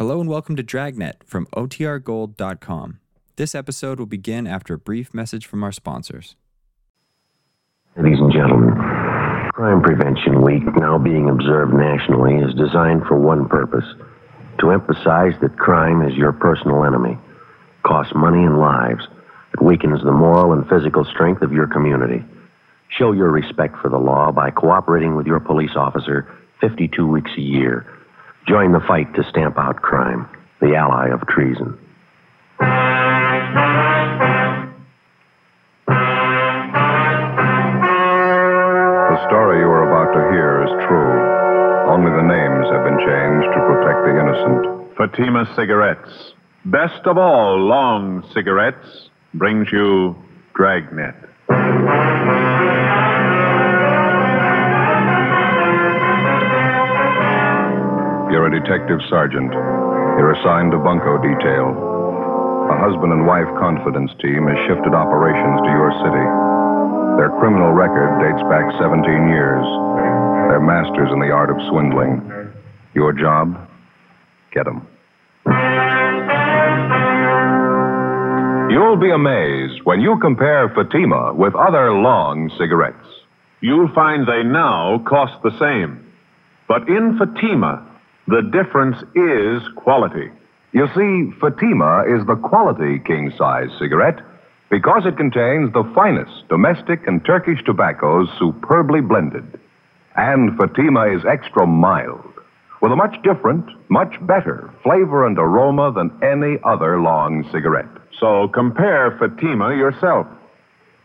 Hello and welcome to Dragnet from otrgold.com. This episode will begin after a brief message from our sponsors. Ladies and gentlemen, Crime Prevention Week, now being observed nationally, is designed for one purpose: to emphasize that crime is your personal enemy. It costs money and lives. It weakens the moral and physical strength of your community. Show your respect for the law by cooperating with your police officer 52 weeks a year. Join the fight to stamp out crime, the ally of treason. The story you are about to hear is true. Only the names have been changed to protect the innocent. Fatima Cigarettes, best of all long cigarettes, brings you Dragnet. You're a detective sergeant. You're assigned to Bunco Detail. A husband and wife confidence team has shifted operations to your city. Their criminal record dates back 17 years. They're masters in the art of swindling. Your job? Get them. You'll be amazed when you compare Fatima with other long cigarettes. You'll find they now cost the same. But in Fatima, the difference is quality. You see, Fatima is the quality king-size cigarette because it contains the finest domestic and Turkish tobaccos superbly blended. And Fatima is extra mild, with a much different, much better flavor and aroma than any other long cigarette. So compare Fatima yourself.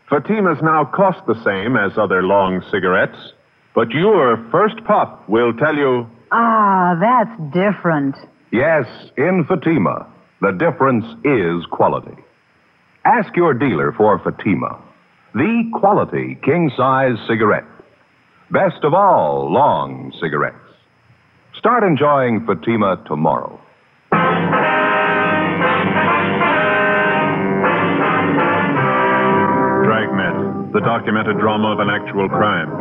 Fatima's now cost the same as other long cigarettes, but your first puff will tell you, ah, that's different. Yes, in Fatima, the difference is quality. Ask your dealer for Fatima, the quality king-size cigarette. Best of all long cigarettes. Start enjoying Fatima tomorrow. Dragnet, the documented drama of an actual crime.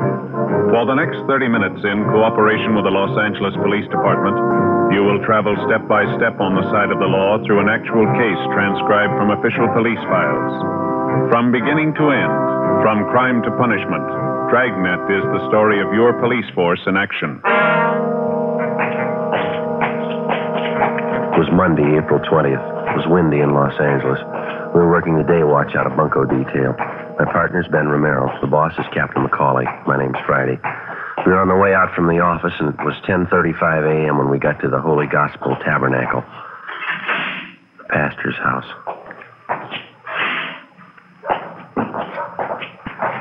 For the next 30 minutes, in cooperation with the Los Angeles Police Department, you will travel step by step on the side of the law through an actual case transcribed from official police files. From beginning to end, from crime to punishment, Dragnet is the story of your police force in action. It was Monday, April 20th. It was windy in Los Angeles. We were working the day watch out of Bunco Detail. My partner's Ben Romero. The boss is Captain Macaulay. My name's Friday. We were on the way out from the office, and it was 10:35 a.m. when we got to the Holy Gospel Tabernacle, the pastor's house.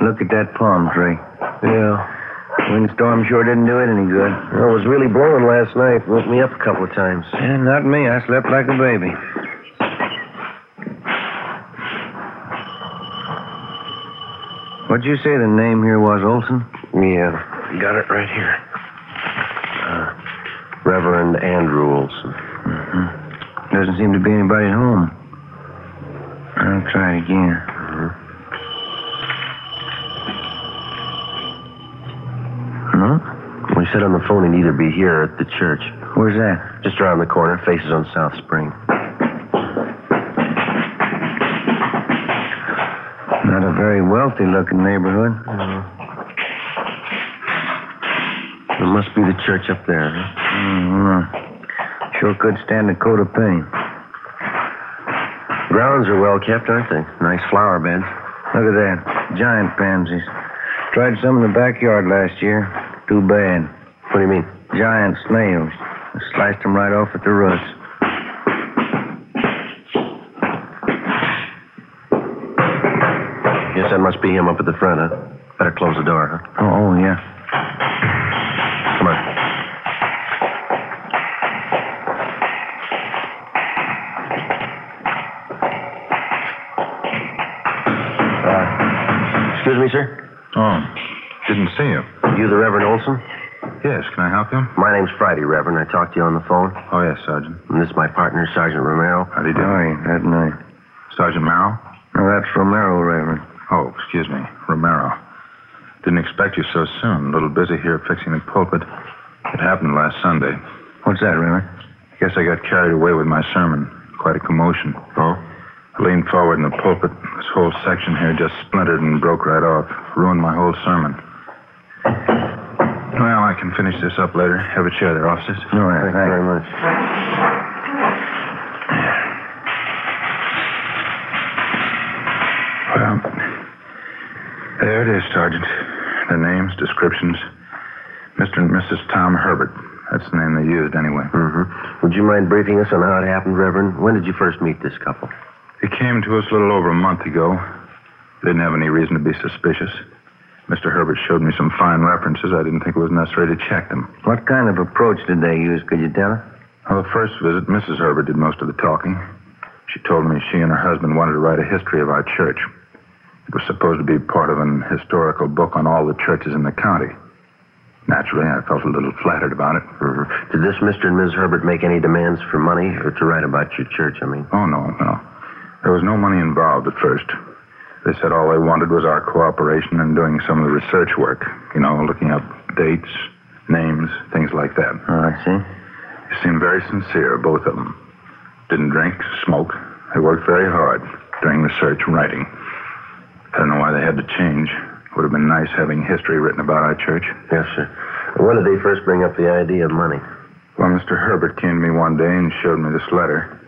Look at that palm tree. Yeah. Windstorm sure didn't do it any good. Well, it was really blowing last night. Woke me up a couple of times. Yeah, not me. I slept like a baby. What'd you say the name here was, Olson? Yeah, got it right here. Reverend Andrew Olson. Mm-hmm. Doesn't seem to be anybody at home. I'll try it again. Mm-hmm. Huh? We said on the phone he'd either be here or at the church. Where's that? Just around the corner, faces on South Spring. Not a very wealthy-looking neighborhood. Mm-hmm. It must be the church up there, huh? Mm-hmm. Sure could stand a coat of paint. Grounds are well kept, aren't they? Nice flower beds. Look at that. Giant pansies. Tried some in the backyard last year. Too bad. What do you mean? Giant snails. I sliced them right off at the roots. That must be him up at the front, huh? Better close the door, huh? Oh, yeah. Come on. Excuse me, sir? Oh, didn't see you. You the Reverend Olson? Yes, can I help you? My name's Friday, Reverend. I talked to you on the phone. Oh, yes, Sergeant. And this is my partner, Sergeant Romero. How'd he do? Hi, that night. Sergeant Merrill? No, that's Romero, Reverend. Oh, excuse me, Romero. Didn't expect you so soon. A little busy here fixing the pulpit. It happened last Sunday. What's that, Raymond? Really? Guess I got carried away with my sermon. Quite a commotion. Oh? I leaned forward in the pulpit. This whole section here just splintered and broke right off. Ruined my whole sermon. Well, I can finish this up later. Have a chair there, officers. All right. Thank you very much. Well, there it is, Sergeant. Their names, descriptions. Mr. and Mrs. Tom Herbert. That's the name they used, anyway. Mm-hmm. Would you mind briefing us on how it happened, Reverend? When did you first meet this couple? They came to us a little over a month ago. They didn't have any reason to be suspicious. Mr. Herbert showed me some fine references. I didn't think it was necessary to check them. What kind of approach did they use, could you tell us? Well, the first visit, Mrs. Herbert did most of the talking. She told me she and her husband wanted to write a history of our church. It was supposed to be part of an historical book on all the churches in the county. Naturally, I felt a little flattered about it. Mm-hmm. Did this Mr. and Ms. Herbert make any demands for money or to write about your church, I mean? Oh, no. There was no money involved at first. They said all they wanted was our cooperation in doing some of the research work. You know, looking up dates, names, things like that. Oh, I see. They seemed very sincere, both of them. Didn't drink, smoke. They worked very hard during research and writing. I don't know why they had to change. Would have been nice having history written about our church. Yes, sir. When did they first bring up the idea of money? Well, Mr. Herbert came to me one day and showed me this letter.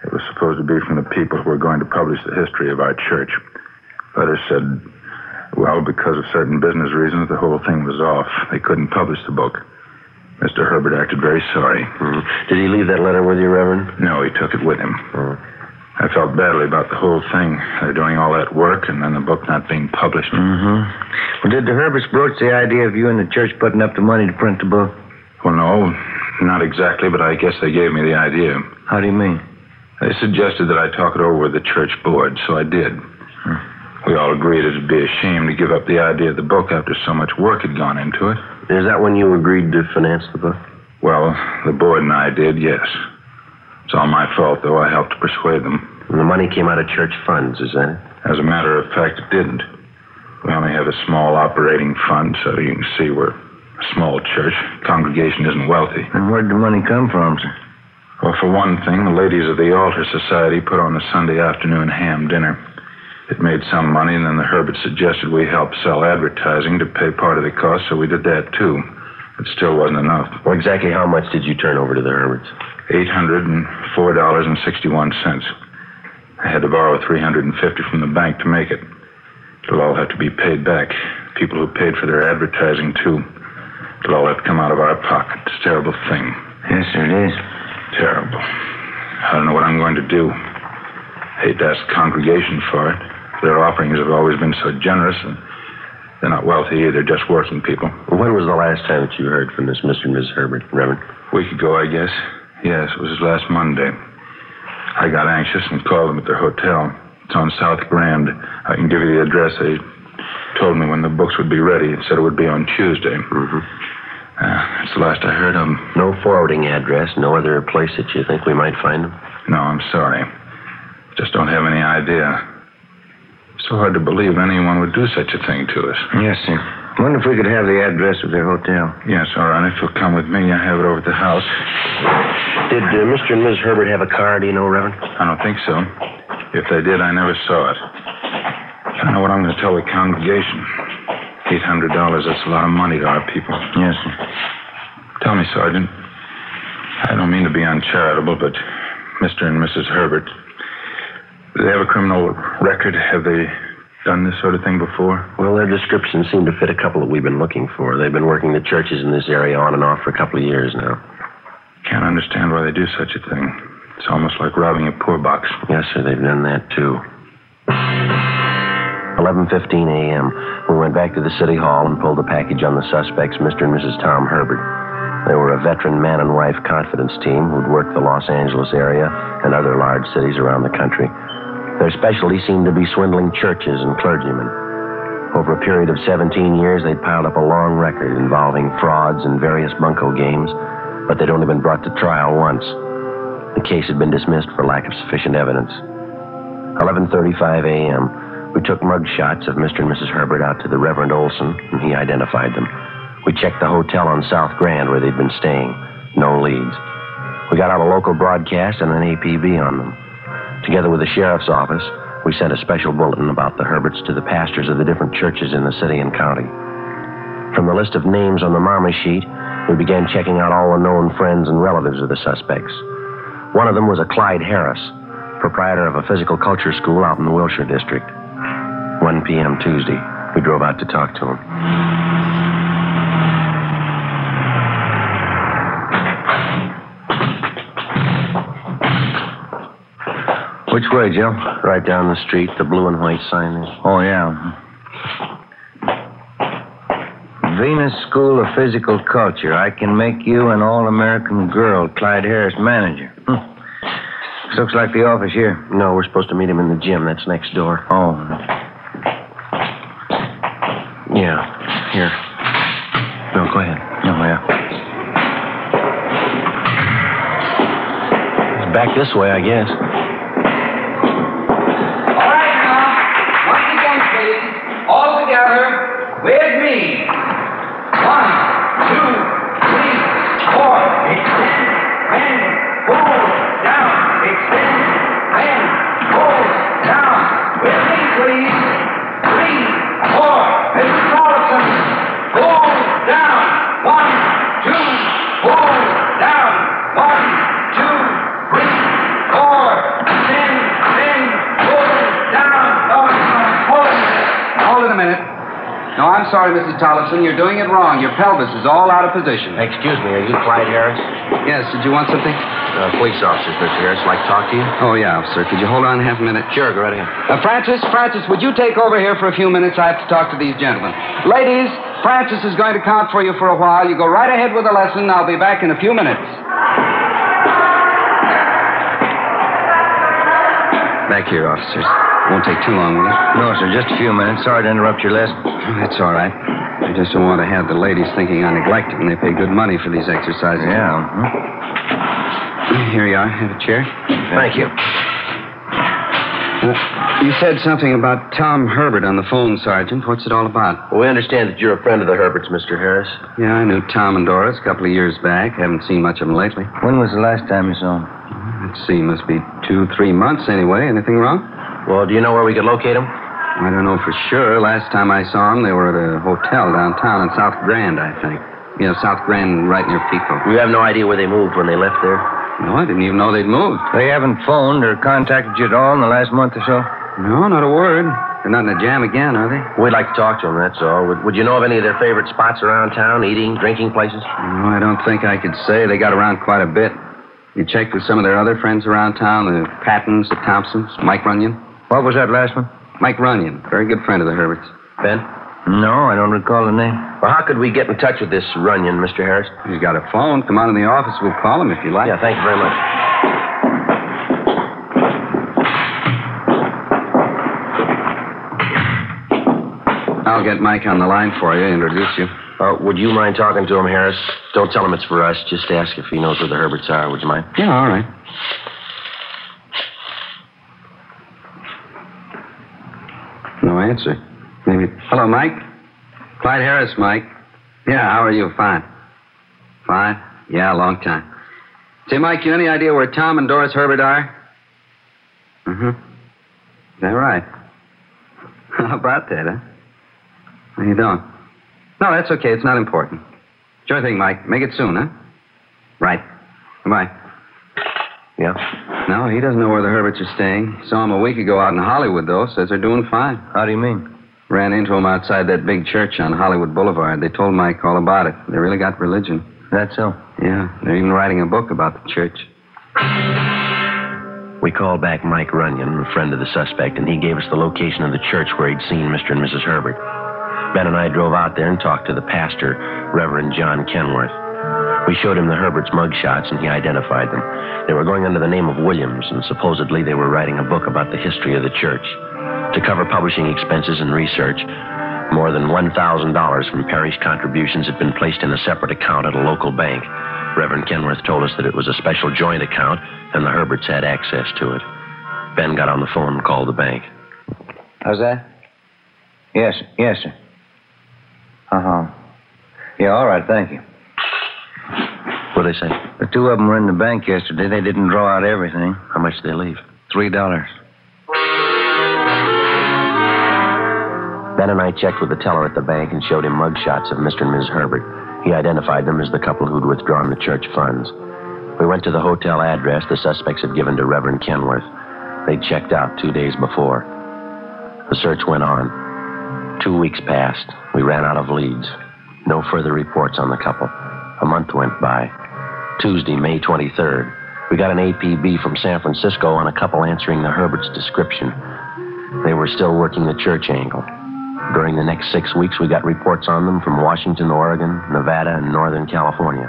It was supposed to be from the people who were going to publish the history of our church. The letter said, well, because of certain business reasons, the whole thing was off. They couldn't publish the book. Mr. Herbert acted very sorry. Mm-hmm. Did he leave that letter with you, Reverend? No, he took it with him. Mm-hmm. I felt badly about the whole thing. They're doing all that work and then the book not being published. Mm-hmm. Well, did the Herberts broach the idea of you and the church putting up the money to print the book? Well, no, not exactly, but I guess they gave me the idea. How do you mean? They suggested that I talk it over with the church board, so I did. Hmm. We all agreed it would be a shame to give up the idea of the book after so much work had gone into it. Is that when you agreed to finance the book? Well, the board and I did, yes. It's all my fault, though. I helped to persuade them. And the money came out of church funds, is that it? As a matter of fact, it didn't. We only have a small operating fund, so you can see we're a small church. Congregation isn't wealthy. And where'd the money come from, sir? Well, for one thing, the ladies of the Altar Society put on a Sunday afternoon ham dinner. It made some money, and then the Herberts suggested we help sell advertising to pay part of the cost, so we did that, too. It still wasn't enough. Well, exactly how much did you turn over to the Herberts? $804.61. I had to borrow $350 from the bank to make it. It'll all have to be paid back. People who paid for their advertising, too. It'll all have to come out of our pocket. It's a terrible thing. Yes, sir, it is. Terrible. I don't know what I'm going to do. I hate to ask the congregation for it. Their offerings have always been so generous, and they're not wealthy either, just working people. Well, when was the last time that you heard from this Mr. and Ms. Herbert, Reverend? A week ago, I guess. Yes, it was last Monday. I got anxious and called them at their hotel. It's on South Grand. I can give you the address. They told me when the books would be ready. It said it would be on Tuesday. Mm-hmm. That's the last I heard of them. No forwarding address, no other place that you think we might find them? No, I'm sorry. Just don't have any idea. It's so hard to believe anyone would do such a thing to us. Yes, sir. I wonder if we could have the address of their hotel. Yes, all right. If you'll come with me, I have it over at the house. Did Mr. and Ms. Herbert have a car, do you know, Reverend? I don't think so. If they did, I never saw it. I don't know what I'm going to tell the congregation. $800, that's a lot of money to our people. Yes, sir. Tell me, Sergeant, I don't mean to be uncharitable, but Mr. and Mrs. Herbert, do they have a criminal record? Have they done this sort of thing before? Well, their descriptions seem to fit a couple that we've been looking for. They've been working the churches in this area on and off for a couple of years now. Can't understand why they do such a thing. It's almost like robbing a poor box. Yes, sir, they've done that, too. 11:15 a.m., we went back to the city hall and pulled the package on the suspects, Mr. and Mrs. Tom Herbert. They were a veteran man and wife confidence team who'd worked the Los Angeles area and other large cities around the country. Their specialty seemed to be swindling churches and clergymen. Over a period of 17 years, they'd piled up a long record involving frauds and various bunco games, but they'd only been brought to trial once. The case had been dismissed for lack of sufficient evidence. 11:35 a.m., we took mug shots of Mr. and Mrs. Herbert out to the Reverend Olson, and he identified them. We checked the hotel on South Grand where they'd been staying. No leads. We got out a local broadcast and an APB on them. Together with the sheriff's office, we sent a special bulletin about the Herberts to the pastors of the different churches in the city and county. From the list of names on the mama sheet, we began checking out all the known friends and relatives of the suspects. One of them was a Clyde Harris, proprietor of a physical culture school out in the Wilshire district. 1 p.m. Tuesday, we drove out to talk to him. Which way, Jill? Right down the street, the blue and white sign there. Oh, yeah. Venus School of Physical Culture. I can make you an all-American girl, Clyde Harris, manager. This looks like the office here. No, we're supposed to meet him in the gym. That's next door. Oh. Yeah, here. No, go ahead. No, yeah. It's back this way, I guess. All right, now. Once again, please. All together. With me. 1, 2, 3, 4. Extend. Bend. Pull. Down. Extend, bend, pull, down. With me, please. 3, 4. Mr. Robertson, pull, down. 1, 2, pull, down. 1, 2, 3, 4. Extend, bend, pull, down. No, it's not. Hold it a minute. Hold it a minute. No, I'm sorry, Mrs. Tollefson. You're doing it wrong. Your pelvis is all out of position. Excuse me. Are you Clyde Harris? Yes. Did you want something? Police officers, Mr. Harris. Like to talk to you? Oh, yeah, officer. Could you hold on half a minute? Sure, go right ahead. Francis, would you take over here for a few minutes? I have to talk to these gentlemen. Ladies, Francis is going to count for you for a while. You go right ahead with the lesson. I'll be back in a few minutes. Back here, officers. Won't take too long, will it? No, sir, just a few minutes. Sorry to interrupt your lesson. That's all right. I just don't want to have the ladies thinking I neglect them. They pay good money for these exercises. Yeah. Mm-hmm. Here you are. Have a chair. Thank you. You said something about Tom Herbert on the phone, Sergeant. What's it all about? Well, we understand that you're a friend of the Herberts, Mr. Harris. Yeah, I knew Tom and Doris a couple of years back. Haven't seen much of them lately. When was the last time you saw them? Let's see. Must be 2-3 months anyway. Anything wrong? Well, do you know where we could locate them? I don't know for sure. Last time I saw them, they were at a hotel downtown in South Grand, I think. Yeah, South Grand, right near Pico. You have no idea where they moved when they left there? No, I didn't even know they'd moved. They haven't phoned or contacted you at all in the last month or so? No, not a word. They're not in a jam again, are they? We'd like to talk to them, that's all. Would you know of any of their favorite spots around town, eating, drinking places? No, I don't think I could say. They got around quite a bit. You checked with some of their other friends around town, the Pattons, the Thompsons, Mike Runyon? What was that last one? Mike Runyon, very good friend of the Herberts. Ben? No, I don't recall the name. Well, how could we get in touch with this Runyon, Mr. Harris? He's got a phone. Come out in the office. We'll call him if you like. Yeah, thank you very much. I'll get Mike on the line for you, introduce you. Would you mind talking to him, Harris? Don't tell him it's for us. Just ask if he knows where the Herberts are. Would you mind? Yeah, all right. No answer. Maybe. Hello, Mike. Clyde Harris, Mike. Yeah, how are you? Fine. Fine? Yeah, a long time. Say, Mike, you any idea where Tom and Doris Herbert are? Mm-hmm. Is that right? How about that, huh? No, you don't. No, that's okay. It's not important. Sure thing, Mike. Make it soon, huh? Right. Goodbye. Yeah. No, he doesn't know where the Herberts are staying. Saw him a week ago out in Hollywood, though. Says they're doing fine. How do you mean? Ran into them outside that big church on Hollywood Boulevard. They told Mike all about it. They really got religion. That's so? Yeah. They're even writing a book about the church. We called back Mike Runyon, a friend of the suspect, and he gave us the location of the church where he'd seen Mr. and Mrs. Herbert. Ben and I drove out there and talked to the pastor, Reverend John Kenworth. We showed him the Herberts' mugshots, and he identified them. They were going under the name of Williams, and supposedly they were writing a book about the history of the church. To cover publishing expenses and research, more than $1,000 from parish contributions had been placed in a separate account at a local bank. Reverend Kenworth told us that it was a special joint account, and the Herberts had access to it. Ben got on the phone and called the bank. How's that? Yes, sir. Yeah, all right, thank you. they say? The two of them were in the bank yesterday. They didn't draw out everything. How much did they leave? $3. Ben and I checked with the teller at the bank and showed him mugshots of Mr. and Ms. Herbert. He identified them as the couple who'd withdrawn the church funds. We went to the hotel address the suspects had given to Reverend Kenworth. They checked out 2 days before. The search went on. 2 weeks passed. We ran out of leads. No further reports on the couple. A month went by. Tuesday, May 23rd. We got an APB from San Francisco on a couple answering the Herberts' description. They were still working the church angle. During the next 6 weeks, we got reports on them from Washington, Oregon, Nevada, and Northern California.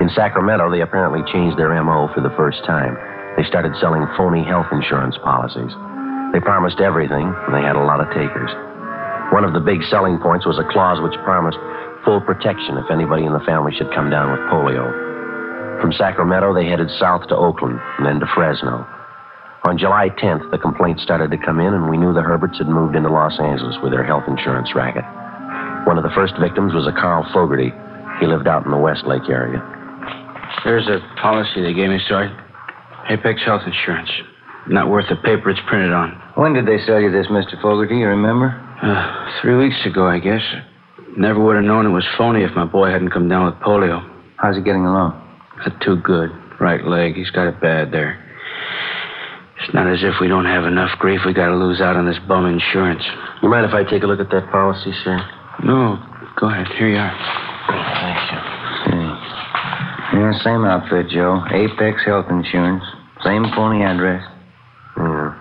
In Sacramento, they apparently changed their M.O. for the first time. They started selling phony health insurance policies. They promised everything, and they had a lot of takers. One of the big selling points was a clause which promised full protection if anybody in the family should come down with polio. From Sacramento, they headed south to Oakland, and then to Fresno. On July 10th, the complaints started to come in, and we knew the Herberts had moved into Los Angeles with their health insurance racket. One of the first victims was a Carl Fogarty. He lived out in the Westlake area. Here's a policy they gave me, Sergeant. Apex Health Insurance. Not worth the paper it's printed on. When did they sell you this, Mr. Fogarty? You remember? 3 weeks ago, I guess. Never would have known it was phony if my boy hadn't come down with polio. How's he getting along? Not too good. Right leg. He's got it bad there. It's not as if we don't have enough grief. We got to lose out on this bum insurance. You mind if I take a look at that policy, sir? No. Go ahead. Here you are. Thank you. Yeah, same outfit, Joe. Apex Health Insurance. Same phony address. Yeah.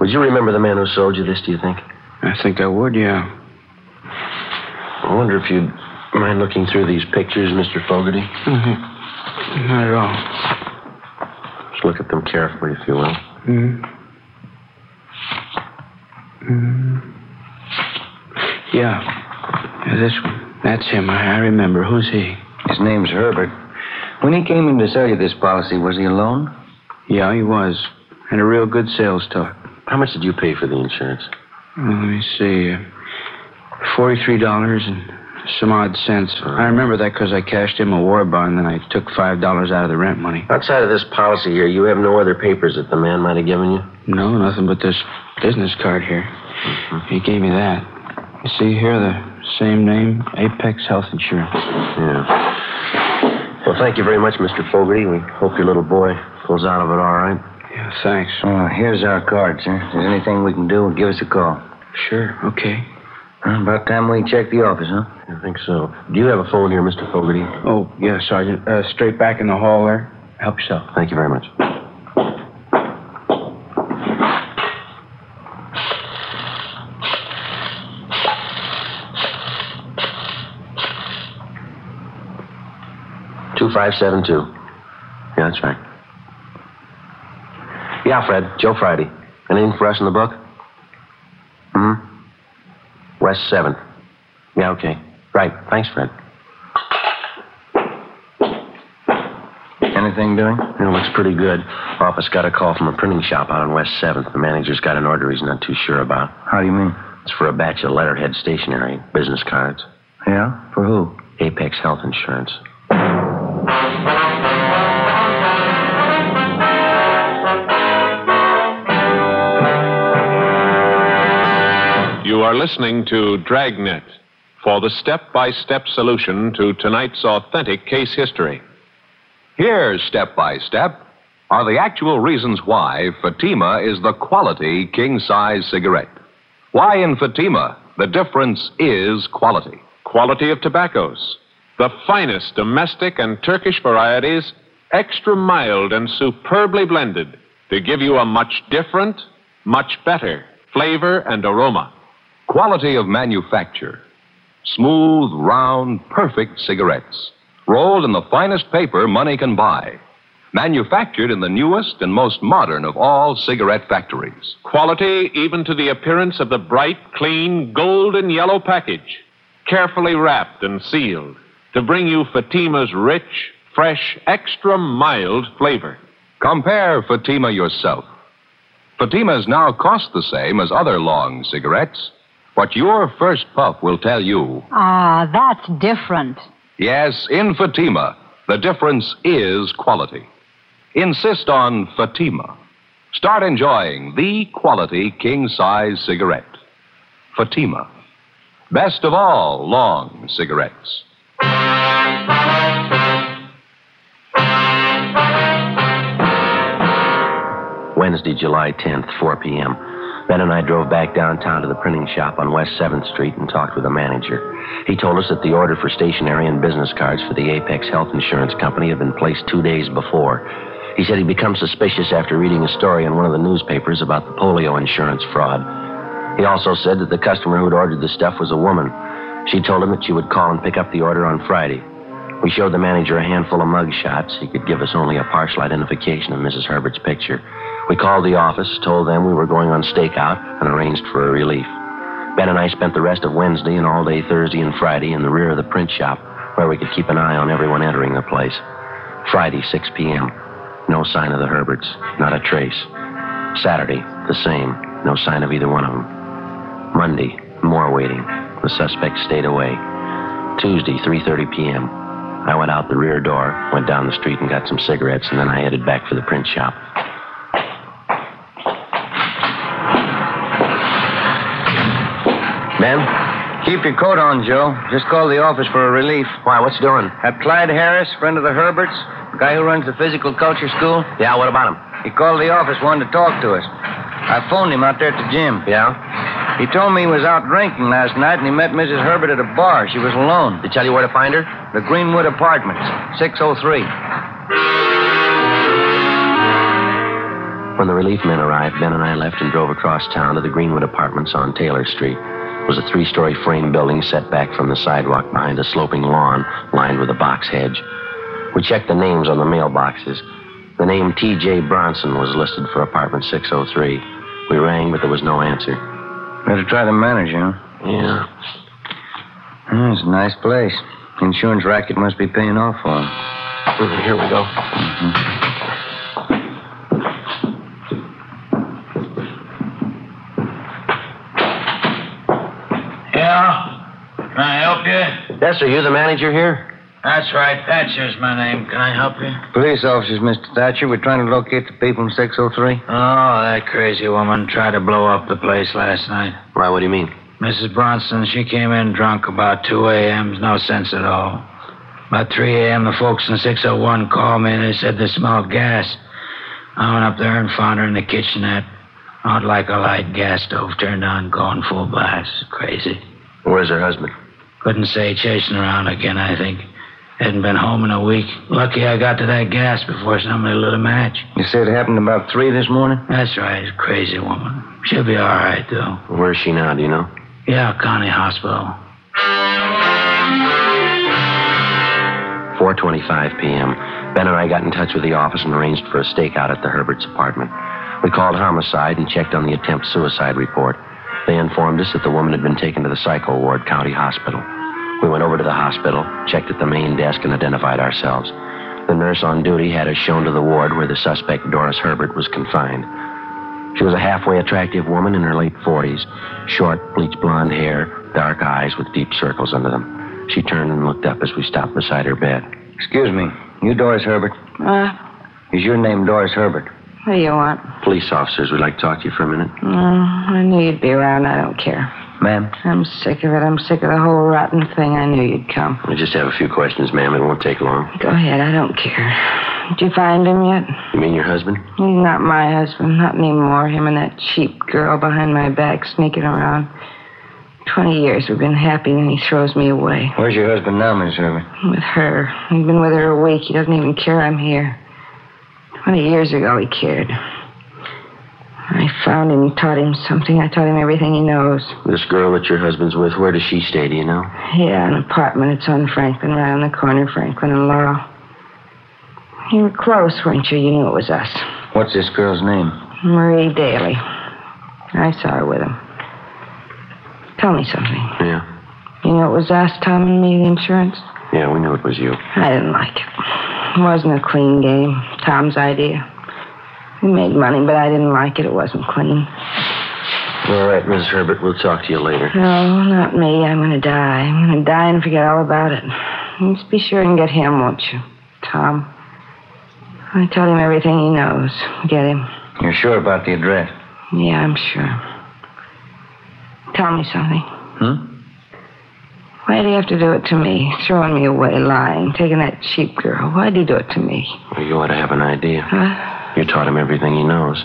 Would you remember the man who sold you this, do you think? I think I would, yeah. I wonder if you'd mind looking through these pictures, Mr. Fogarty. Mm-hmm. Not at all. Just look at them carefully, if you will. Mm-hmm. Mm-hmm. Yeah. This one. That's him. I remember. Who's he? His name's Herbert. When he came in to sell you this policy, was he alone? Yeah, he was. Had a real good sales talk. How much did you pay for the insurance? Let me see. $43 and some odd cents. I remember that because I cashed him a war bond and I took $5 out of the rent money. Outside of this policy here, you have no other papers that the man might have given you? No, nothing but this business card here. Mm-hmm. He gave me that. You see here the same name, Apex Health Insurance. Yeah. Well, thank you very much, Mr. Fogarty. We hope your little boy pulls out of it all right. Yeah, thanks. Here's our card, sir. If there's anything we can do, give us a call. Sure, okay. About time we check the office, huh? I think so. Do you have a phone here, Mr. Fogarty? Oh, yeah, Sergeant. Straight back in the hall there. Help yourself. Thank you very much. $572. Yeah, that's right. Yeah, Fred. Joe Friday. Anything for us in the book? Mm-hmm. West 7th. Yeah, okay. Right. Thanks, Fred. Anything doing? It looks pretty good. Office got a call from a printing shop out on West 7th. The manager's got an order he's not too sure about. How do you mean? It's for a batch of letterhead stationery, business cards. Yeah? For who? Apex Health Insurance. You are listening to Dragnet for the step-by-step solution to tonight's authentic case history. Here, step-by-step, are the actual reasons why Fatima is the quality king-size cigarette. Why in Fatima, the difference is quality. Quality of tobaccos. The finest domestic and Turkish varieties, extra mild and superbly blended to give you a much different, much better flavor and aroma. Quality of manufacture. Smooth, round, perfect cigarettes. Rolled in the finest paper money can buy. Manufactured in the newest and most modern of all cigarette factories. Quality even to the appearance of the bright, clean, golden yellow package. Carefully wrapped and sealed. To bring you Fatima's rich, fresh, extra mild flavor. Compare Fatima yourself. Fatima's now cost the same as other long cigarettes, but your first puff will tell you. Ah, that's different. Yes, in Fatima, The difference is quality. Insist on Fatima. Start enjoying the quality king-size cigarette. Fatima. Best of all long cigarettes. Wednesday, July 10th, 4 p.m. Ben and I drove back downtown to the printing shop on West 7th Street and talked with the manager. He told us that the order for stationery and business cards for the Apex Health Insurance Company had been placed 2 days before. He said he'd become suspicious after reading a story in one of the newspapers about the polio insurance fraud. He also said that the customer who'd ordered the stuff was a woman. She told him that she would call and pick up the order on Friday. We showed the manager a handful of mug shots. He could give us only a partial identification of Mrs. Herbert's picture. We called the office, told them we were going on stakeout, and arranged for a relief. Ben and I spent the rest of Wednesday and all day Thursday and Friday in the rear of the print shop, where we could keep an eye on everyone entering the place. Friday, 6 p.m. No sign of the Herberts. Not a trace. Saturday, the same. No sign of either one of them. Monday, more waiting. The suspect stayed away. Tuesday, 3:30 p.m. I went out the rear door, went down the street and got some cigarettes, and then I headed back for the print shop. Ben? Keep your coat on, Joe. Just called the office for a relief. Why, what's doing? That Clyde Harris, friend of the Herberts, the guy who runs the physical culture school. Yeah, what about him? He called the office, wanted to talk to us. I phoned him out there at the gym. Yeah? He told me he was out drinking last night and he met Mrs. Herbert at a bar. She was alone. Did he tell you where to find her? The Greenwood Apartments, 603. When the relief men arrived, Ben and I left and drove across town to the Greenwood Apartments on Taylor Street. It was a three-story frame building set back from the sidewalk behind a sloping lawn lined with a box hedge. We checked the names on the mailboxes. The name T.J. Bronson was listed for apartment 603. We rang, but there was no answer. Better try the manager, huh? Yeah. It's a nice place. Insurance racket must be paying off for him. Here we go. Mm-hmm. Can I help you? Yes, sir. You the manager here? That's right. Thatcher's my name. Can I help you? Police officers, Mr. Thatcher. We're trying to locate the people in 603. Oh, that crazy woman tried to blow up the place last night. Why, what do you mean? Mrs. Bronson, she came in drunk about 2 a.m. No sense at all. About 3 a.m., the folks in 601 called me and they said they smelled gas. I went up there and found her in the kitchenette. Out like a light gas stove turned on, going full blast. Crazy. Where's her husband? Couldn't say. Chasing around again, I think. Hadn't been home in a week. Lucky I got to that gas before somebody lit a match. You said it happened about 3 this morning? That's right. Crazy woman. She'll be all right, though. Where's she now, do you know? Yeah, County Hospital. 4:25 p.m. Ben and I got in touch with the office and arranged for a stakeout at the Herbert's apartment. We called homicide and checked on the attempt suicide report. They informed us that the woman had been taken to the psycho ward, County Hospital. We went over to the hospital, checked at the main desk, and identified ourselves. The nurse on duty had us shown to the ward where the suspect, Doris Herbert, was confined. She was a halfway attractive woman in her late 40s, short, bleached blonde hair, dark eyes with deep circles under them. She turned and looked up as we stopped beside her bed. Excuse me, you Doris Herbert? Is your name Doris Herbert? What do you want? Police officers, we'd like to talk to you for a minute. No, I knew you'd be around. I don't care. Ma'am? I'm sick of it. I'm sick of the whole rotten thing. I knew you'd come. We just have a few questions, ma'am. It won't take long. Go ahead. I don't care. Did you find him yet? You mean your husband? He's not my husband. Not anymore. Him and that cheap girl behind my back sneaking around. 20 years we've been happy, and he throws me away. Where's your husband now, Miss Irving? With her. He's been with her a week. He doesn't even care I'm here. 20 years ago, he cared. I found him, taught him something. I taught him everything he knows. This girl that your husband's with, where does she stay, do you know? Yeah, an apartment. It's on Franklin, right on the corner of Franklin and Laurel. You were close, weren't you? You knew it was us. What's this girl's name? Marie Daly. I saw her with him. Tell me something. Yeah? You knew it was us, Tom and me, the insurance? Yeah, we knew it was you. I didn't like it. It wasn't a clean game. Tom's idea. We made money, but I didn't like it. It wasn't clean. All right, Miss Herbert. We'll talk to you later. No, not me. I'm going to die. I'm going to die and forget all about it. Just be sure and get him, won't you? Tom. I told him everything he knows. Get him. You're sure about the address? Yeah, I'm sure. Tell me something. Why do you have to do it to me? Throwing me away, lying, taking that cheap girl. Why'd you do it to me? Well, you ought to have an idea. Huh? You taught him everything he knows.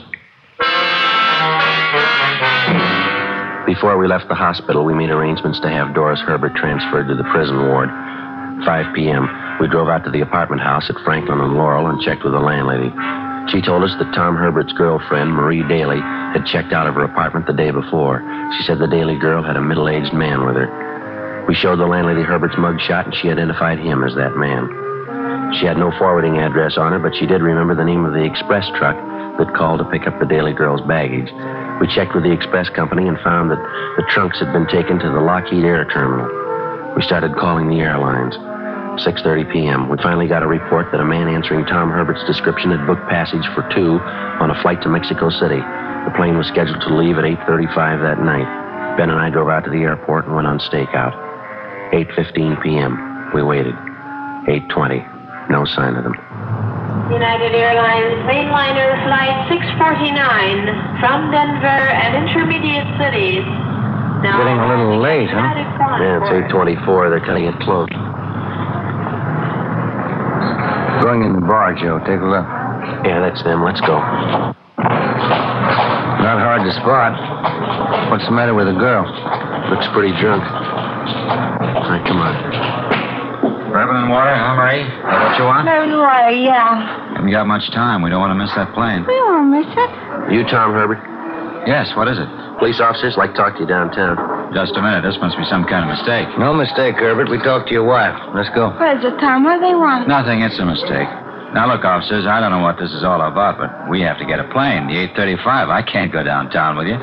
Before we left the hospital, we made arrangements to have Doris Herbert transferred to the prison ward. 5 p.m. We drove out to the apartment house at Franklin and Laurel and checked with the landlady. She told us that Tom Herbert's girlfriend, Marie Daly, had checked out of her apartment the day before. She said the Daly girl had a middle-aged man with her. We showed the landlady Herbert's mugshot, and she identified him as that man. She had no forwarding address on her, but she did remember the name of the express truck that called to pick up the Daly girl's baggage. We checked with the express company and found that the trunks had been taken to the Lockheed Air Terminal. We started calling the airlines. 6:30 p.m. We finally got a report that a man answering Tom Herbert's description had booked passage for 2 on a flight to Mexico City. The plane was scheduled to leave at 8:35 that night. Ben and I drove out to the airport and went on stakeout. 8:15 p.m. We waited. 8:20. No sign of them. United Airlines mainliner flight 649 from Denver and intermediate cities. Now, getting a little late, huh? Yeah, it's 8:24. They're cutting it close. Going in the bar, Joe. Take a look. Yeah, that's them. Let's go. Not hard to spot. What's the matter with the girl? Looks pretty drunk. All right, come on. Bourbon and water, huh, Marie? Is that what you want? Bourbon and water, yeah. Haven't got much time. We don't want to miss that plane. We won't miss it. You, Tom Herbert? Yes, what is it? Police officers like to talk to you downtown. Just a minute. This must be some kind of mistake. No mistake, Herbert. We talked to your wife. Let's go. Where's it, Tom? What do they want? Nothing. It's a mistake. Now, look, officers, I don't know what this is all about, but we have to get a plane. The 8:35. I can't go downtown with you.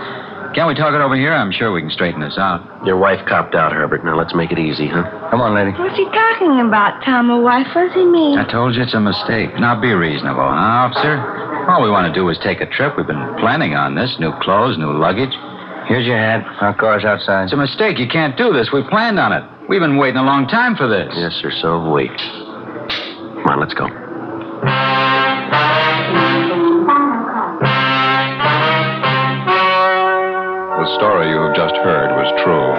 Can't we talk it over here? I'm sure we can straighten this out. Your wife copped out, Herbert. Now, let's make it easy, huh? Come on, lady. What's he talking about, Tom? A wife? What does he mean? I told you it's a mistake. Now, be reasonable, huh, officer? All we want to do is take a trip. We've been planning on this. New clothes, new luggage. Here's your hat. Our car's outside. It's a mistake. You can't do this. We planned on it. We've been waiting a long time for this. Yes, sir, so have we. Come on, let's go. The story you have just heard was true.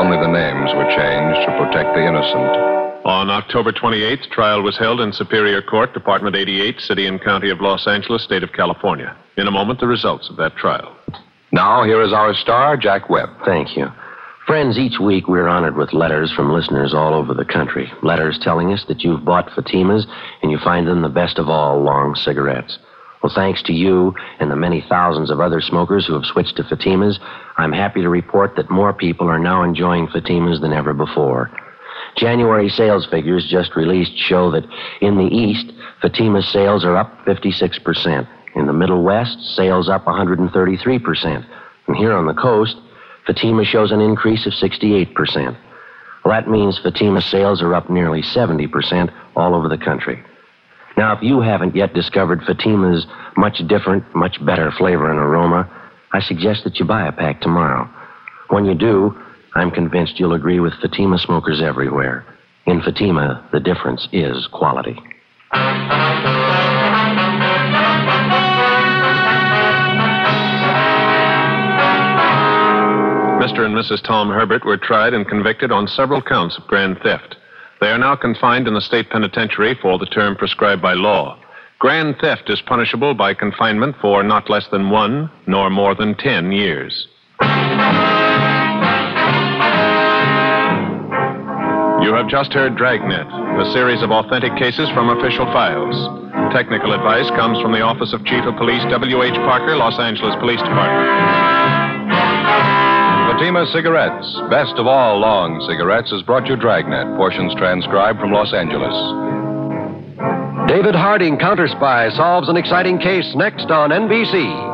Only the names were changed to protect the innocent. On October 28th, trial was held in Superior Court, Department 88, City and County of Los Angeles, State of California. In a moment, the results of that trial. Now, here is our star, Jack Webb. Thank you. Friends, each week we're honored with letters from listeners all over the country. Letters telling us that you've bought Fatimas and you find them the best of all long cigarettes. Well, thanks to you and the many thousands of other smokers who have switched to Fatimas, I'm happy to report that more people are now enjoying Fatimas than ever before. January sales figures just released show that in the East, Fatima sales are up 56%. In the Middle West, sales up 133%. And here on the coast, Fatima shows an increase of 68%. Well, that means Fatima sales are up nearly 70% all over the country. Now, if you haven't yet discovered Fatima's much different, much better flavor and aroma, I suggest that you buy a pack tomorrow. When you do, I'm convinced you'll agree with Fatima smokers everywhere. In Fatima, the difference is quality. Mr. and Mrs. Tom Herbert were tried and convicted on several counts of grand theft. They are now confined in the state penitentiary for the term prescribed by law. Grand theft is punishable by confinement for not less than 1 nor more than 10 years. You have just heard Dragnet, a series of authentic cases from official files. Technical advice comes from the Office of Chief of Police W.H. Parker, Los Angeles Police Department. Fatima Cigarettes, best of all long cigarettes, has brought you Dragnet, portions transcribed from Los Angeles. David Harding, Counter-Spy, solves an exciting case next on NBC.